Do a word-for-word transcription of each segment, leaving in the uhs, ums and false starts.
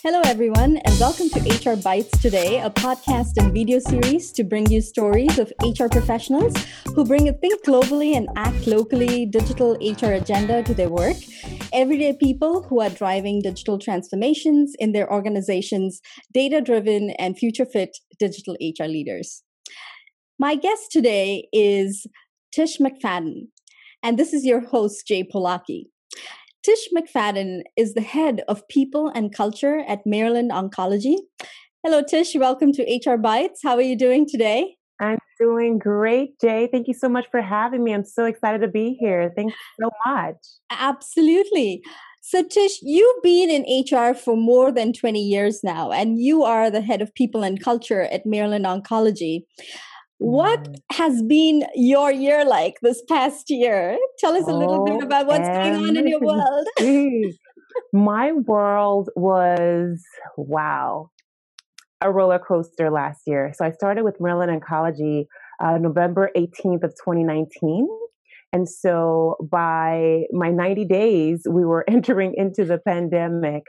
Hello, everyone, and welcome to H R Bites Today, a podcast and video series to bring you stories of H R professionals who bring a think globally and act locally digital H R agenda to their work. Everyday people who are driving digital transformations in their organizations, data-driven and future-fit digital H R leaders. My guest today is Tish McFadden, and this is your host, Jay Polaki. Tish McFadden is the head of People and Culture at Maryland Oncology. Hello, Tish. Welcome to H R Bites. How are you doing today? I'm doing great, Jay. Thank you so much for having me. I'm so excited to be here. Thanks so much. Absolutely. So, Tish, you've been in H R for more than twenty years now, and you are the head of People and Culture at Maryland Oncology. What has been your year like this past year? Tell us a little bit about what's going on in your world. My world was, wow, a roller coaster last year. So I started with Maryland Oncology uh, November eighteenth of twenty nineteen. And so by my ninety days, we were entering into the pandemic.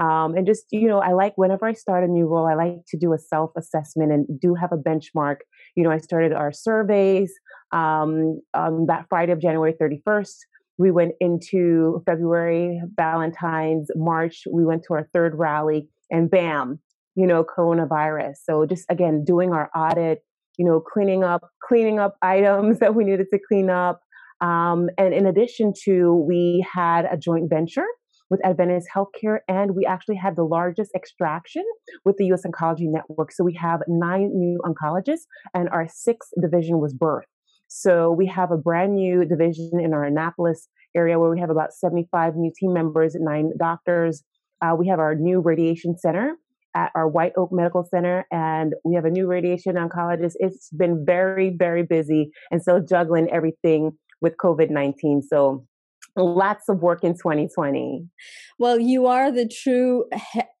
Um, and just, you know, I like whenever I start a new role, I like to do a self-assessment and do have a benchmark. You know, I started our surveys um, on that Friday of January thirty-first. We went into February, Valentine's, March. We went to our third rally and bam, you know, coronavirus. So just, again, doing our audit, you know, cleaning up, cleaning up items that we needed to clean up. Um, and in addition to, we had a joint venture with Adventist Healthcare, and we actually had the largest extraction with the U S Oncology Network. So we have nine new oncologists, and our sixth division was birth. So we have a brand new division in our Annapolis area where we have about seventy-five new team members, nine doctors. Uh, we have our new radiation center at our White Oak Medical Center, and we have a new radiation oncologist. It's been very, very busy, and still juggling everything with COVID nineteen. So lots of work in twenty twenty. Well, you are the true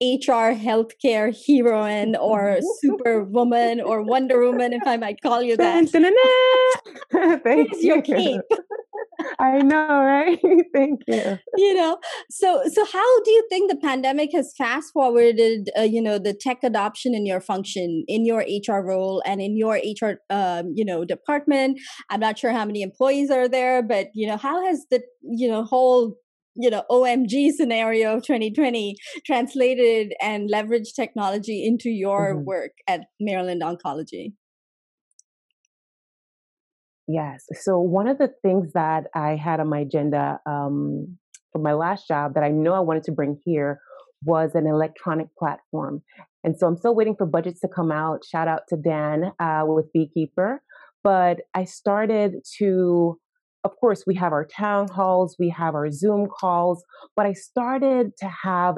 H R healthcare heroine or superwoman or Wonder Woman, if I might call you that. Thank you. Your cape. I know, right? Thank you. You know, so so how do you think the pandemic has fast forwarded, uh, you know, the tech adoption in your function, in your H R role, and in your H R, um, you know, department? I'm not sure how many employees are there, but you know, how has the you know whole you know O M G scenario of twenty twenty translated and leveraged technology into your mm-hmm. work at Maryland Oncology? Yes. So one of the things that I had on my agenda um, for my last job that I know I wanted to bring here was an electronic platform. And so I'm still waiting for budgets to come out. Shout out to Dan uh, with Beekeeper. But I started to, of course, we have our town halls, we have our Zoom calls, but I started to have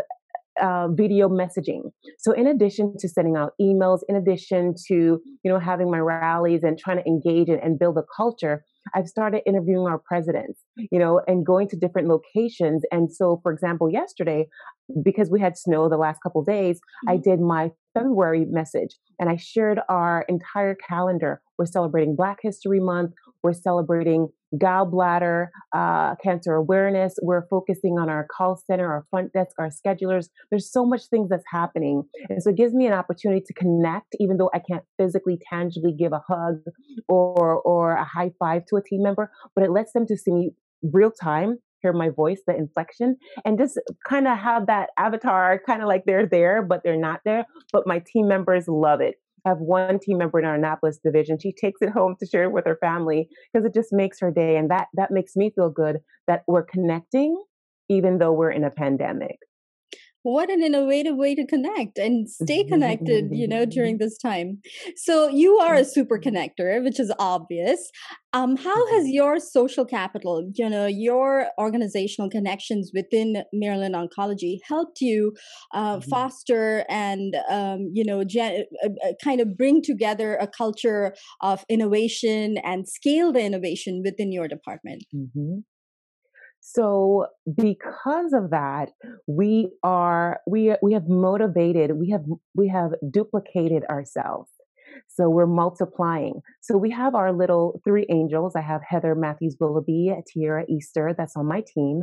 Uh, video messaging. So in addition to sending out emails, in addition to, you know, having my rallies and trying to engage and, and build a culture, I've started interviewing our presidents, you know, and going to different locations. And so, for example, yesterday, because we had snow the last couple of days, mm-hmm. I did my February message and I shared our entire calendar. We're celebrating Black History Month. We're celebrating gallbladder uh, cancer awareness. We're focusing on our call center, our front desk, our schedulers. There's so much things that's happening. And so it gives me an opportunity to connect, even though I can't physically, tangibly give a hug or, or a high five to a team member, but it lets them to see me real time, hear my voice, the inflection, and just kind of have that avatar, kind of like they're there, but they're not there. But my team members love it. I have one team member in our Annapolis division. She takes it home to share it with her family because it just makes her day. And that that makes me feel good that we're connecting, even though we're in a pandemic. What an innovative way to connect and stay connected, you know, during this time. So you are a super connector, which is obvious. Um, how has your social capital, you know, your organizational connections within Maryland Oncology helped you uh, foster and, um, you know, gen- uh, kind of bring together a culture of innovation and scale the innovation within your department? Mm-hmm. So because of that, we are we we have motivated, we have we have duplicated ourselves. So we're multiplying. So we have our little three angels. I have Heather Matthews Willoughby, Tiara Easter, that's on my team.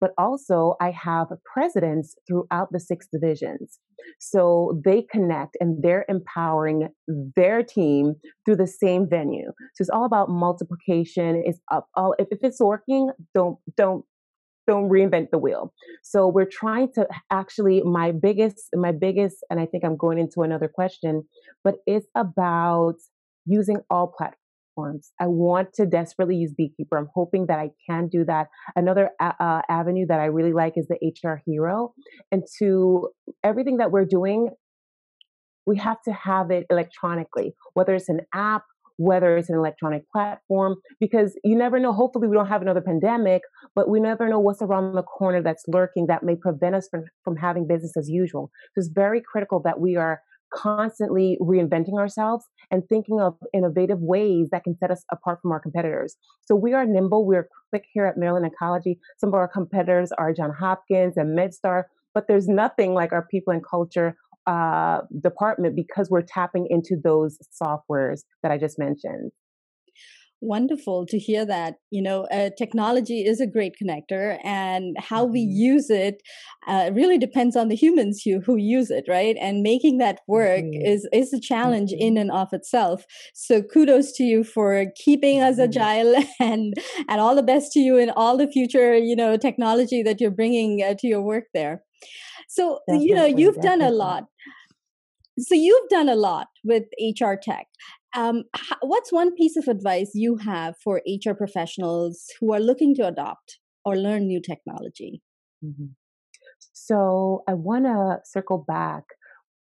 But also I have presidents throughout the six divisions. So they connect and they're empowering their team through the same venue. So it's all about multiplication. It's up all, if, if it's working, don't, don't, don't reinvent the wheel. So we're trying to actually, my biggest, my biggest, and I think I'm going into another question, but it's about using all platforms. I want to desperately use Beekeeper. I'm hoping that I can do that. Another uh, avenue that I really like is the H R Hero. And to everything that we're doing, we have to have it electronically, whether it's an app, whether it's an electronic platform, because you never know. Hopefully we don't have another pandemic, but we never know what's around the corner that's lurking that may prevent us from, from having business as usual. So it's very critical that we are constantly reinventing ourselves and thinking of innovative ways that can set us apart from our competitors. So we are nimble, we're quick here at Maryland Oncology. Some of our competitors are Johns Hopkins and MedStar, but there's nothing like our people and culture uh, department because we're tapping into those softwares that I just mentioned. Wonderful to hear that. You know, uh, technology is a great connector, and how we use it uh, really depends on the humans who, who use it, right? And making that work mm-hmm. is, is a challenge mm-hmm. in and of itself. So kudos to you for keeping us mm-hmm. agile, and, and all the best to you in all the future, you know, technology that you're bringing uh, to your work there. So, definitely, you know, you've definitely. done a lot. So you've done a lot with H R tech. Um, what's one piece of advice you have for H R professionals who are looking to adopt or learn new technology? Mm-hmm. So I want to circle back.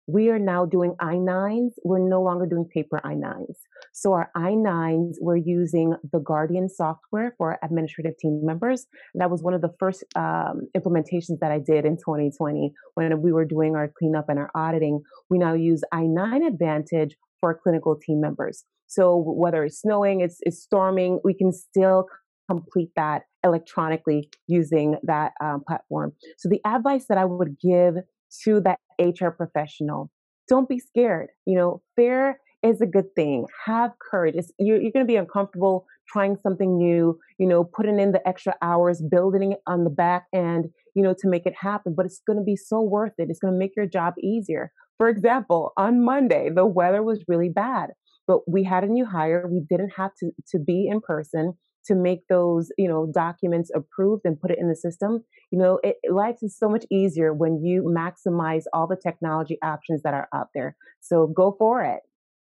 We are now doing I nines. We're no longer doing paper I nines. So our I nines, we're using the Guardian software for administrative team members. That was one of the first um, implementations that I did in twenty twenty when we were doing our cleanup and our auditing. We now use I nine Advantage for clinical team members. So whether it's snowing, it's, it's storming, we can still complete that electronically using that um, platform. So the advice that I would give to that H R professional, don't be scared. You know, fear is a good thing. Have courage. It's, you're you're going to be uncomfortable trying something new, you know, putting in the extra hours, building it on the back end, you know, to make it happen. But it's going to be so worth it. It's going to make your job easier. For example, on Monday, the weather was really bad, but we had a new hire. We didn't have to, to be in person to make those, you know, documents approved and put it in the system. You know, it, life is so much easier when you maximize all the technology options that are out there. So go for it.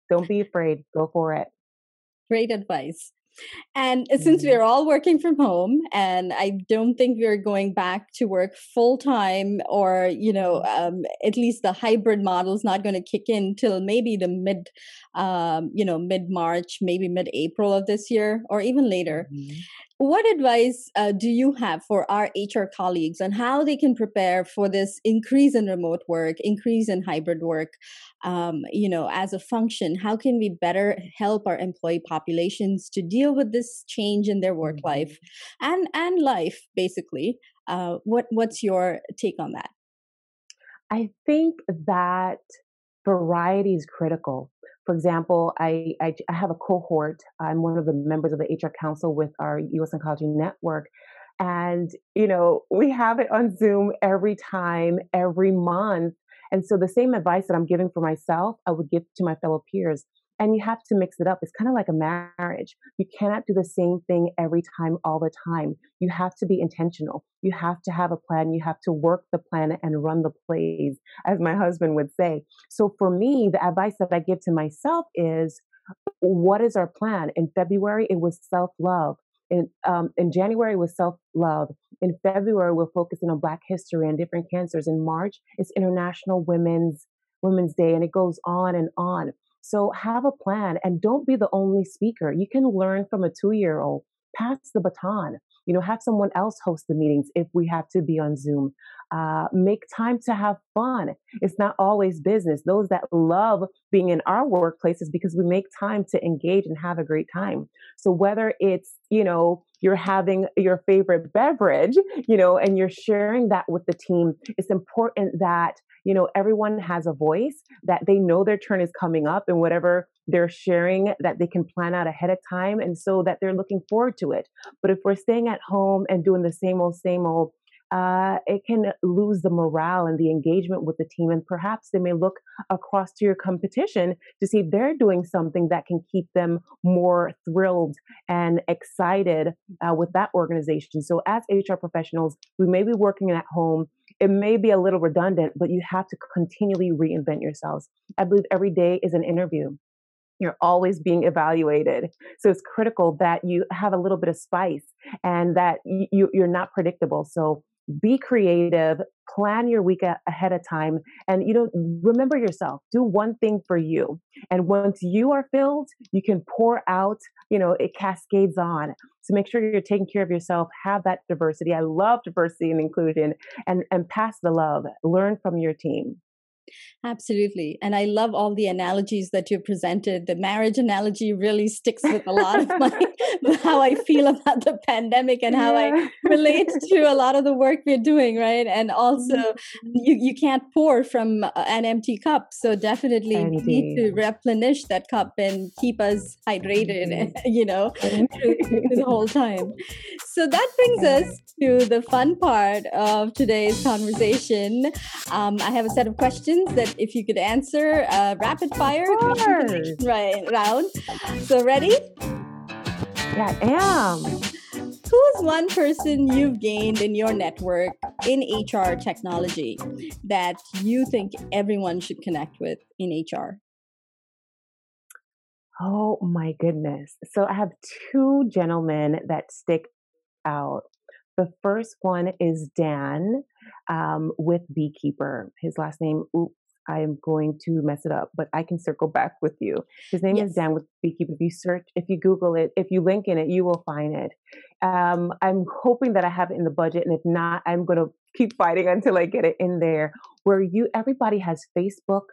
Don't be afraid. Go for it. Great advice. And since we're all working from home, and I don't think we're going back to work full time, or, you know, um, at least the hybrid model is not going to kick in till maybe the mid, um, you know, mid-March, maybe mid-April of this year, or even later. Mm-hmm. What advice uh, do you have for our H R colleagues on how they can prepare for this increase in remote work, increase in hybrid work, um, you know, as a function? How can we better help our employee populations to deal with this change in their work life and, and life, basically? Uh, what what's your take on that? I think that variety is critical. For example, I, I, I have a cohort. I'm one of the members of the H R Council with our U S Oncology Network. And, you know, we have it on Zoom every time, every month. And so the same advice that I'm giving for myself, I would give to my fellow peers. And you have to mix it up. It's kind of like a marriage. You cannot do the same thing every time, all the time. You have to be intentional. You have to have a plan. You have to work the plan and run the plays, as my husband would say. So for me, the advice that I give to myself is, what is our plan? In February, it was self-love. In, um, in January, it was self-love. In February, we're focusing on Black history and different cancers. In March, it's International Women's Women's Day, and it goes on and on. So have a plan and don't be the only speaker. You can learn from a two-year-old. Pass the baton. You know, have someone else host the meetings if we have to be on Zoom. Uh, make time to have fun. It's not always business. Those that love being in our workplaces because we make time to engage and have a great time. So whether it's, you know, you're having your favorite beverage, you know, and you're sharing that with the team, it's important that, you know, everyone has a voice, that they know their turn is coming up and whatever they're sharing, that they can plan out ahead of time and so that they're looking forward to it. But if we're staying at home and doing the same old, same old, Uh, it can lose the morale and the engagement with the team. And perhaps they may look across to your competition to see if they're doing something that can keep them more thrilled and excited uh, with that organization. So as H R professionals, we may be working at home. It may be a little redundant, but you have to continually reinvent yourselves. I believe every day is an interview. You're always being evaluated. So it's critical that you have a little bit of spice and that you, you're not predictable. So be creative, plan your week a- ahead of time, and you know, remember yourself, do one thing for you. And once you are filled, you can pour out, you know, it cascades on. So make sure you're taking care of yourself, have that diversity. I love diversity and inclusion, and, and pass the love, learn from your team. Absolutely. And I love all the analogies that you presented. The marriage analogy really sticks with a lot of my, how I feel about the pandemic and how yeah. I relate to a lot of the work we're doing, right? And also mm-hmm. you, you can't pour from an empty cup. So definitely Indeed. We need to replenish that cup and keep us hydrated, mm-hmm. you know, through, through the whole time. So that brings us to the fun part of today's conversation. Um, I have a set of questions that if you could answer uh, rapid fire right round. So ready? Yeah, I am. Who's one person you've gained in your network in H R technology that you think everyone should connect with in H R? Oh my goodness. So I have two gentlemen that stick out. The first one is Dan um, with Beekeeper. His last name, oops, I am going to mess it up, but I can circle back with you. His name yes. is Dan with Beekeeper. If you search, if you Google it, if you link in it, you will find it. Um, I'm hoping that I have it in the budget. And if not, I'm going to keep fighting until I get it in there. Where you, everybody has Facebook,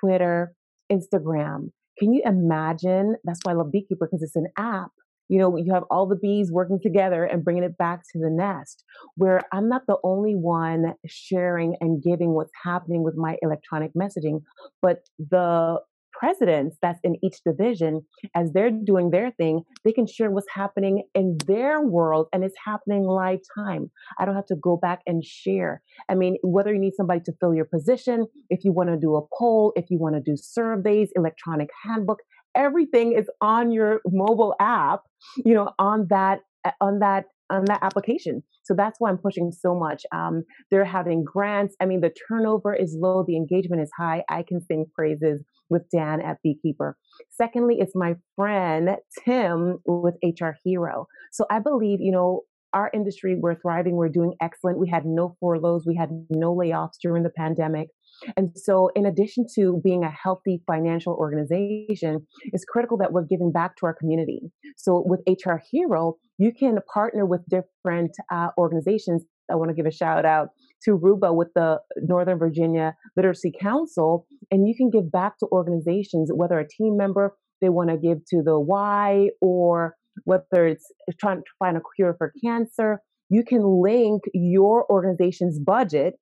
Twitter, Instagram. Can you imagine? That's why I love Beekeeper, because it's an app. You know, you have all the bees working together and bringing it back to the nest, where I'm not the only one sharing and giving what's happening with my electronic messaging, but the presidents that's in each division, as they're doing their thing, they can share what's happening in their world, and it's happening live time. I don't have to go back and share. I mean, whether you need somebody to fill your position, if you want to do a poll, if you want to do surveys, electronic handbook, everything is on your mobile app, you know, on that, on that, on that application. So that's why I'm pushing so much. Um, they're having grants. I mean, the turnover is low. The engagement is high. I can sing praises with Dan at Beekeeper. Secondly, it's my friend, Tim with H R Hero. So I believe, you know, our industry, we're thriving. We're doing excellent. We had no furloughs. We had no layoffs during the pandemic. And so in addition to being a healthy financial organization, it's critical that we're giving back to our community. So with H R Hero, you can partner with different uh, organizations. I want to give a shout out to Ruba with the Northern Virginia Literacy Council, and you can give back to organizations, whether a team member, they want to give to the Y, or whether it's trying to find a cure for cancer, you can link your organization's budget,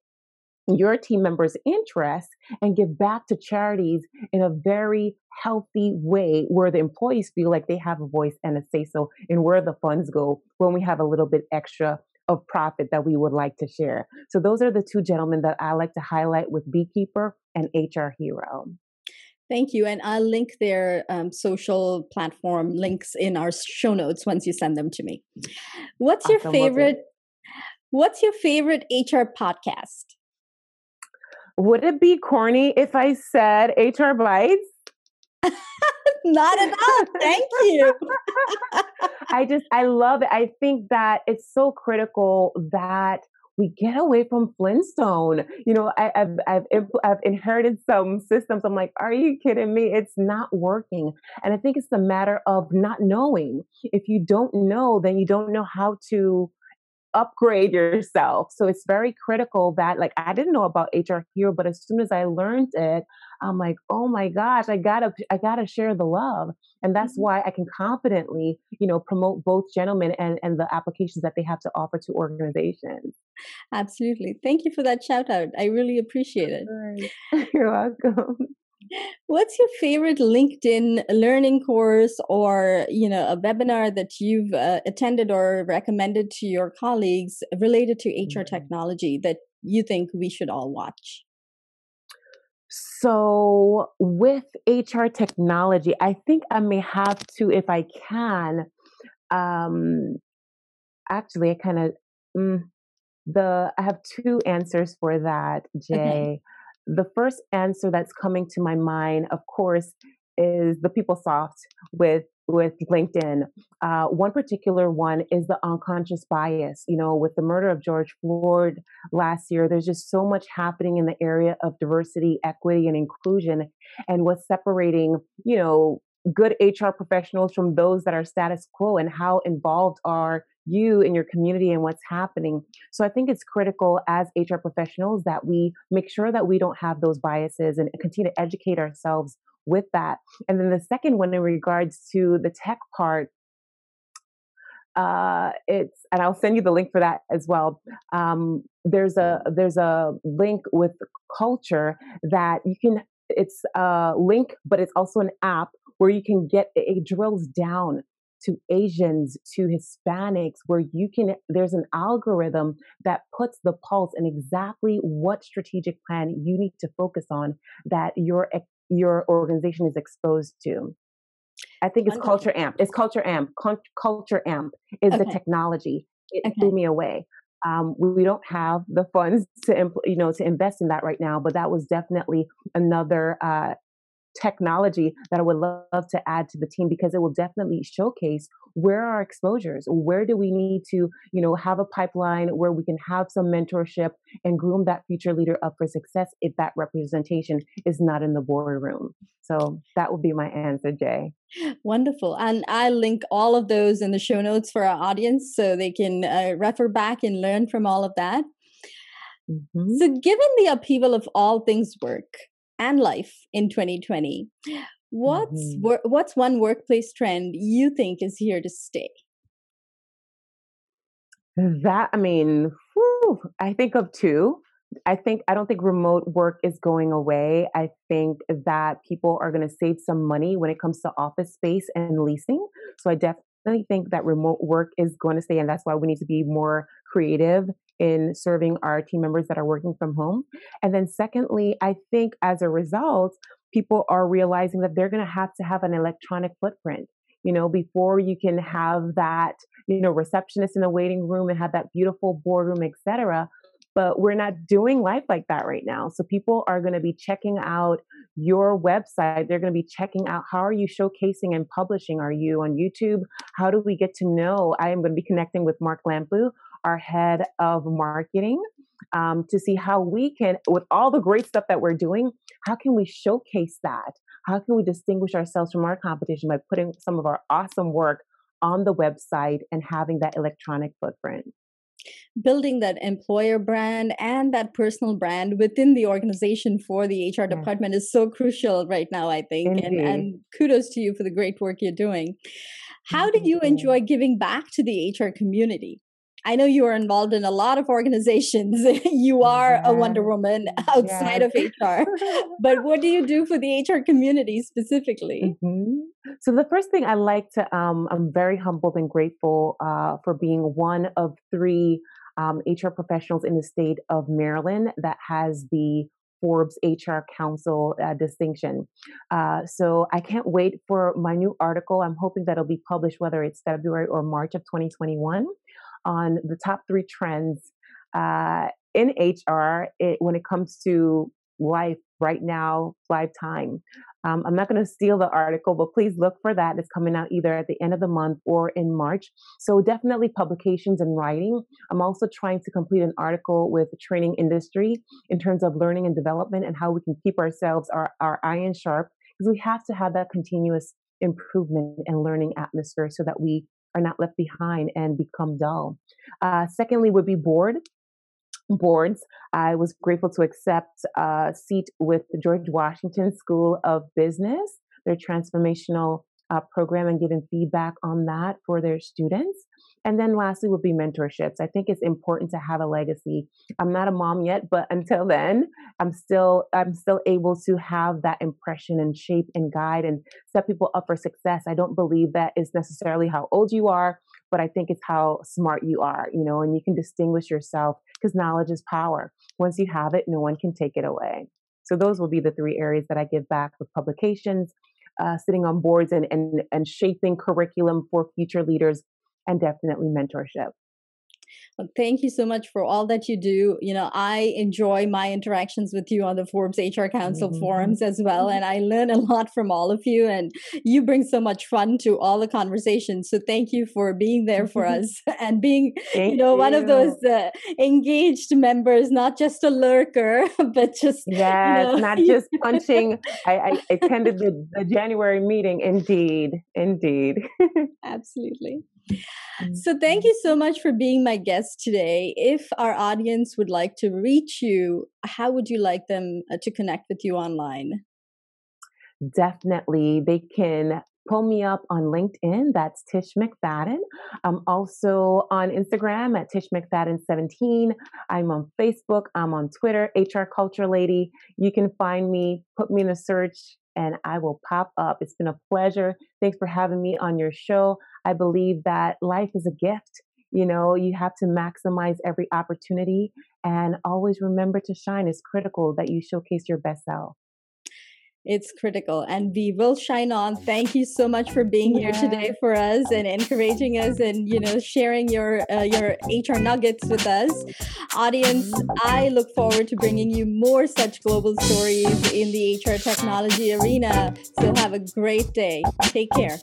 your team members' interests, and give back to charities in a very healthy way, where the employees feel like they have a voice and a say so in where the funds go when we have a little bit extra of profit that we would like to share. So those are the two gentlemen that I like to highlight with Beekeeper and H R Hero. Thank you. And I'll link their um, social platform links in our show notes once you send them to me. What's awesome. your favorite, what's your favorite H R podcast? Would it be corny if I said H R Bites? Not enough. Thank you. I just, I love it. I think that it's so critical that we get away from Flintstone. You know, I, I've, I've, I've inherited some systems. I'm like, are you kidding me? It's not working. And I think it's a matter of not knowing. If you don't know, then you don't know how to upgrade yourself. So it's very critical that, like, I didn't know about H R Hero, but as soon as I learned it, I'm like, oh my gosh, I gotta, I gotta share the love. And that's why I can confidently, you know, promote both gentlemen and, and the applications that they have to offer to organizations. Absolutely. Thank you for that shout out. I really appreciate it. Right. You're welcome. What's your favorite LinkedIn learning course or, you know, a webinar that you've uh, attended or recommended to your colleagues related to H R technology that you think we should all watch? So with H R technology, I think I may have to, if I can, um, actually, I kind of, mm, the I have two answers for that, Jay. Okay. The first answer that's coming to my mind, of course, is the PeopleSoft with with LinkedIn. Uh, one particular one is the unconscious bias. You know, with the murder of George Floyd last year, there's just so much happening in the area of diversity, equity, and inclusion, and what's separating, you know, good H R professionals from those that are status quo, and how involved are you and your community and what's happening. So I think it's critical as H R professionals that we make sure that we don't have those biases and continue to educate ourselves with that. And then the second one in regards to the tech part, uh, it's, and I'll send you the link for that as well. Um, there's a, there's a link with Culture that you can, it's a link, but it's also an app where you can get, it drills down to Asians, to Hispanics, where you can, there's an algorithm that puts the pulse in exactly what strategic plan you need to focus on that your your organization is exposed to. I think it's okay. Culture Amp. It's Culture Amp. Con- Culture Amp is okay. The technology. It okay. blew me away. Um, we don't have the funds to impl- you know to invest in that right now, but that was definitely another Uh, technology that I would love to add to the team, because it will definitely showcase where our exposures, where do we need to, you know, have a pipeline where we can have some mentorship and groom that future leader up for success if that representation is not in the boardroom. So that would be my answer, Jay. Wonderful. And I'll link all of those in the show notes for our audience so they can uh, refer back and learn from all of that. Mm-hmm. So given the upheaval of all things work and life in twenty twenty, what's mm-hmm. wor- what's one workplace trend you think is here to stay? That, I mean, whew, I think of two. I think I don't think remote work is going away. I think that people are going to save some money when it comes to office space and leasing. So I definitely think that remote work is going to stay, and that's why we need to be more creative in serving our team members that are working from home. And then secondly, I think as a result, people are realizing that they're going to have to have an electronic footprint. You know, before you can have that, you know, receptionist in a waiting room and have that beautiful boardroom, et cetera. But we're not doing life like that right now. So people are going to be checking out your website. They're going to be checking out, how are you showcasing and publishing? Are you on YouTube? How do we get to know? I am going to be connecting with Mark Lambeau, our head of marketing, um, to see how we can, with all the great stuff that we're doing, how can we showcase that? How can we distinguish ourselves from our competition by putting some of our awesome work on the website and having that electronic footprint? Building that employer brand and that personal brand within the organization for the H R department yeah. is so crucial right now, I think. And, and kudos to you for the great work you're doing. How do you enjoy giving back to the H R community? I know you are involved in a lot of organizations. You are yeah. a Wonder Woman outside yeah. of H R. But what do you do for the H R community specifically? Mm-hmm. So the first thing I like to, um, I'm very humbled and grateful uh, for being one of three um, H R professionals in the state of Maryland that has the Forbes H R Council uh, distinction. Uh, so I can't wait for my new article. I'm hoping that it'll be published, whether it's February or March of twenty twenty-one. On the top three trends uh, in H R it, when it comes to life right now, lifetime. Um, I'm not going to steal the article, but please look for that. It's coming out either at the end of the month or in March. So definitely publications and writing. I'm also trying to complete an article with the training industry in terms of learning and development and how we can keep ourselves, our, our iron sharp, because we have to have that continuous improvement and learning atmosphere so that we are not left behind and become dull. Uh, secondly would be board. Boards. I was grateful to accept a seat with the George Washington School of Business, their transformational uh, program, and giving feedback on that for their students. And then lastly would be mentorships. I think it's important to have a legacy. I'm not a mom yet, but until then, I'm still I'm still able to have that impression and shape and guide and set people up for success. I don't believe that is necessarily how old you are, but I think it's how smart you are, you know, and you can distinguish yourself because knowledge is power. Once you have it, no one can take it away. So those will be the three areas that I give back with publications, uh, sitting on boards and, and, and shaping curriculum for future leaders, and definitely mentorship. Well, thank you so much for all that you do. You know, I enjoy my interactions with you on the Forbes H R Council mm-hmm. forums as well. And I learn a lot from all of you, and you bring so much fun to all the conversations. So thank you for being there for us and being, thank you know, you. one of those uh, engaged members, not just a lurker, but just. Yes, you know, not just punching. I, I attended the, the January meeting. Indeed. Indeed. Absolutely. So thank you so much for being my guest today. If our audience would like to reach you, how would you like them to connect with you online? Definitely. They can pull me up on LinkedIn. That's Tish McFadden. I'm also on Instagram at Tish McFadden seventeen. I'm on Facebook. I'm on Twitter, H R Culture Lady. You can find me, put me in a search, and I will pop up. It's been a pleasure. Thanks for having me on your show. I believe that life is a gift. You know, you have to maximize every opportunity and always remember to shine. It's critical that you showcase your best self. It's critical, and we will shine on. Thank you so much for being here today for us and encouraging us, and you know, sharing your uh, your H R nuggets with us. Audience, I look forward to bringing you more such global stories in the H R technology arena. So have a great day. Take care.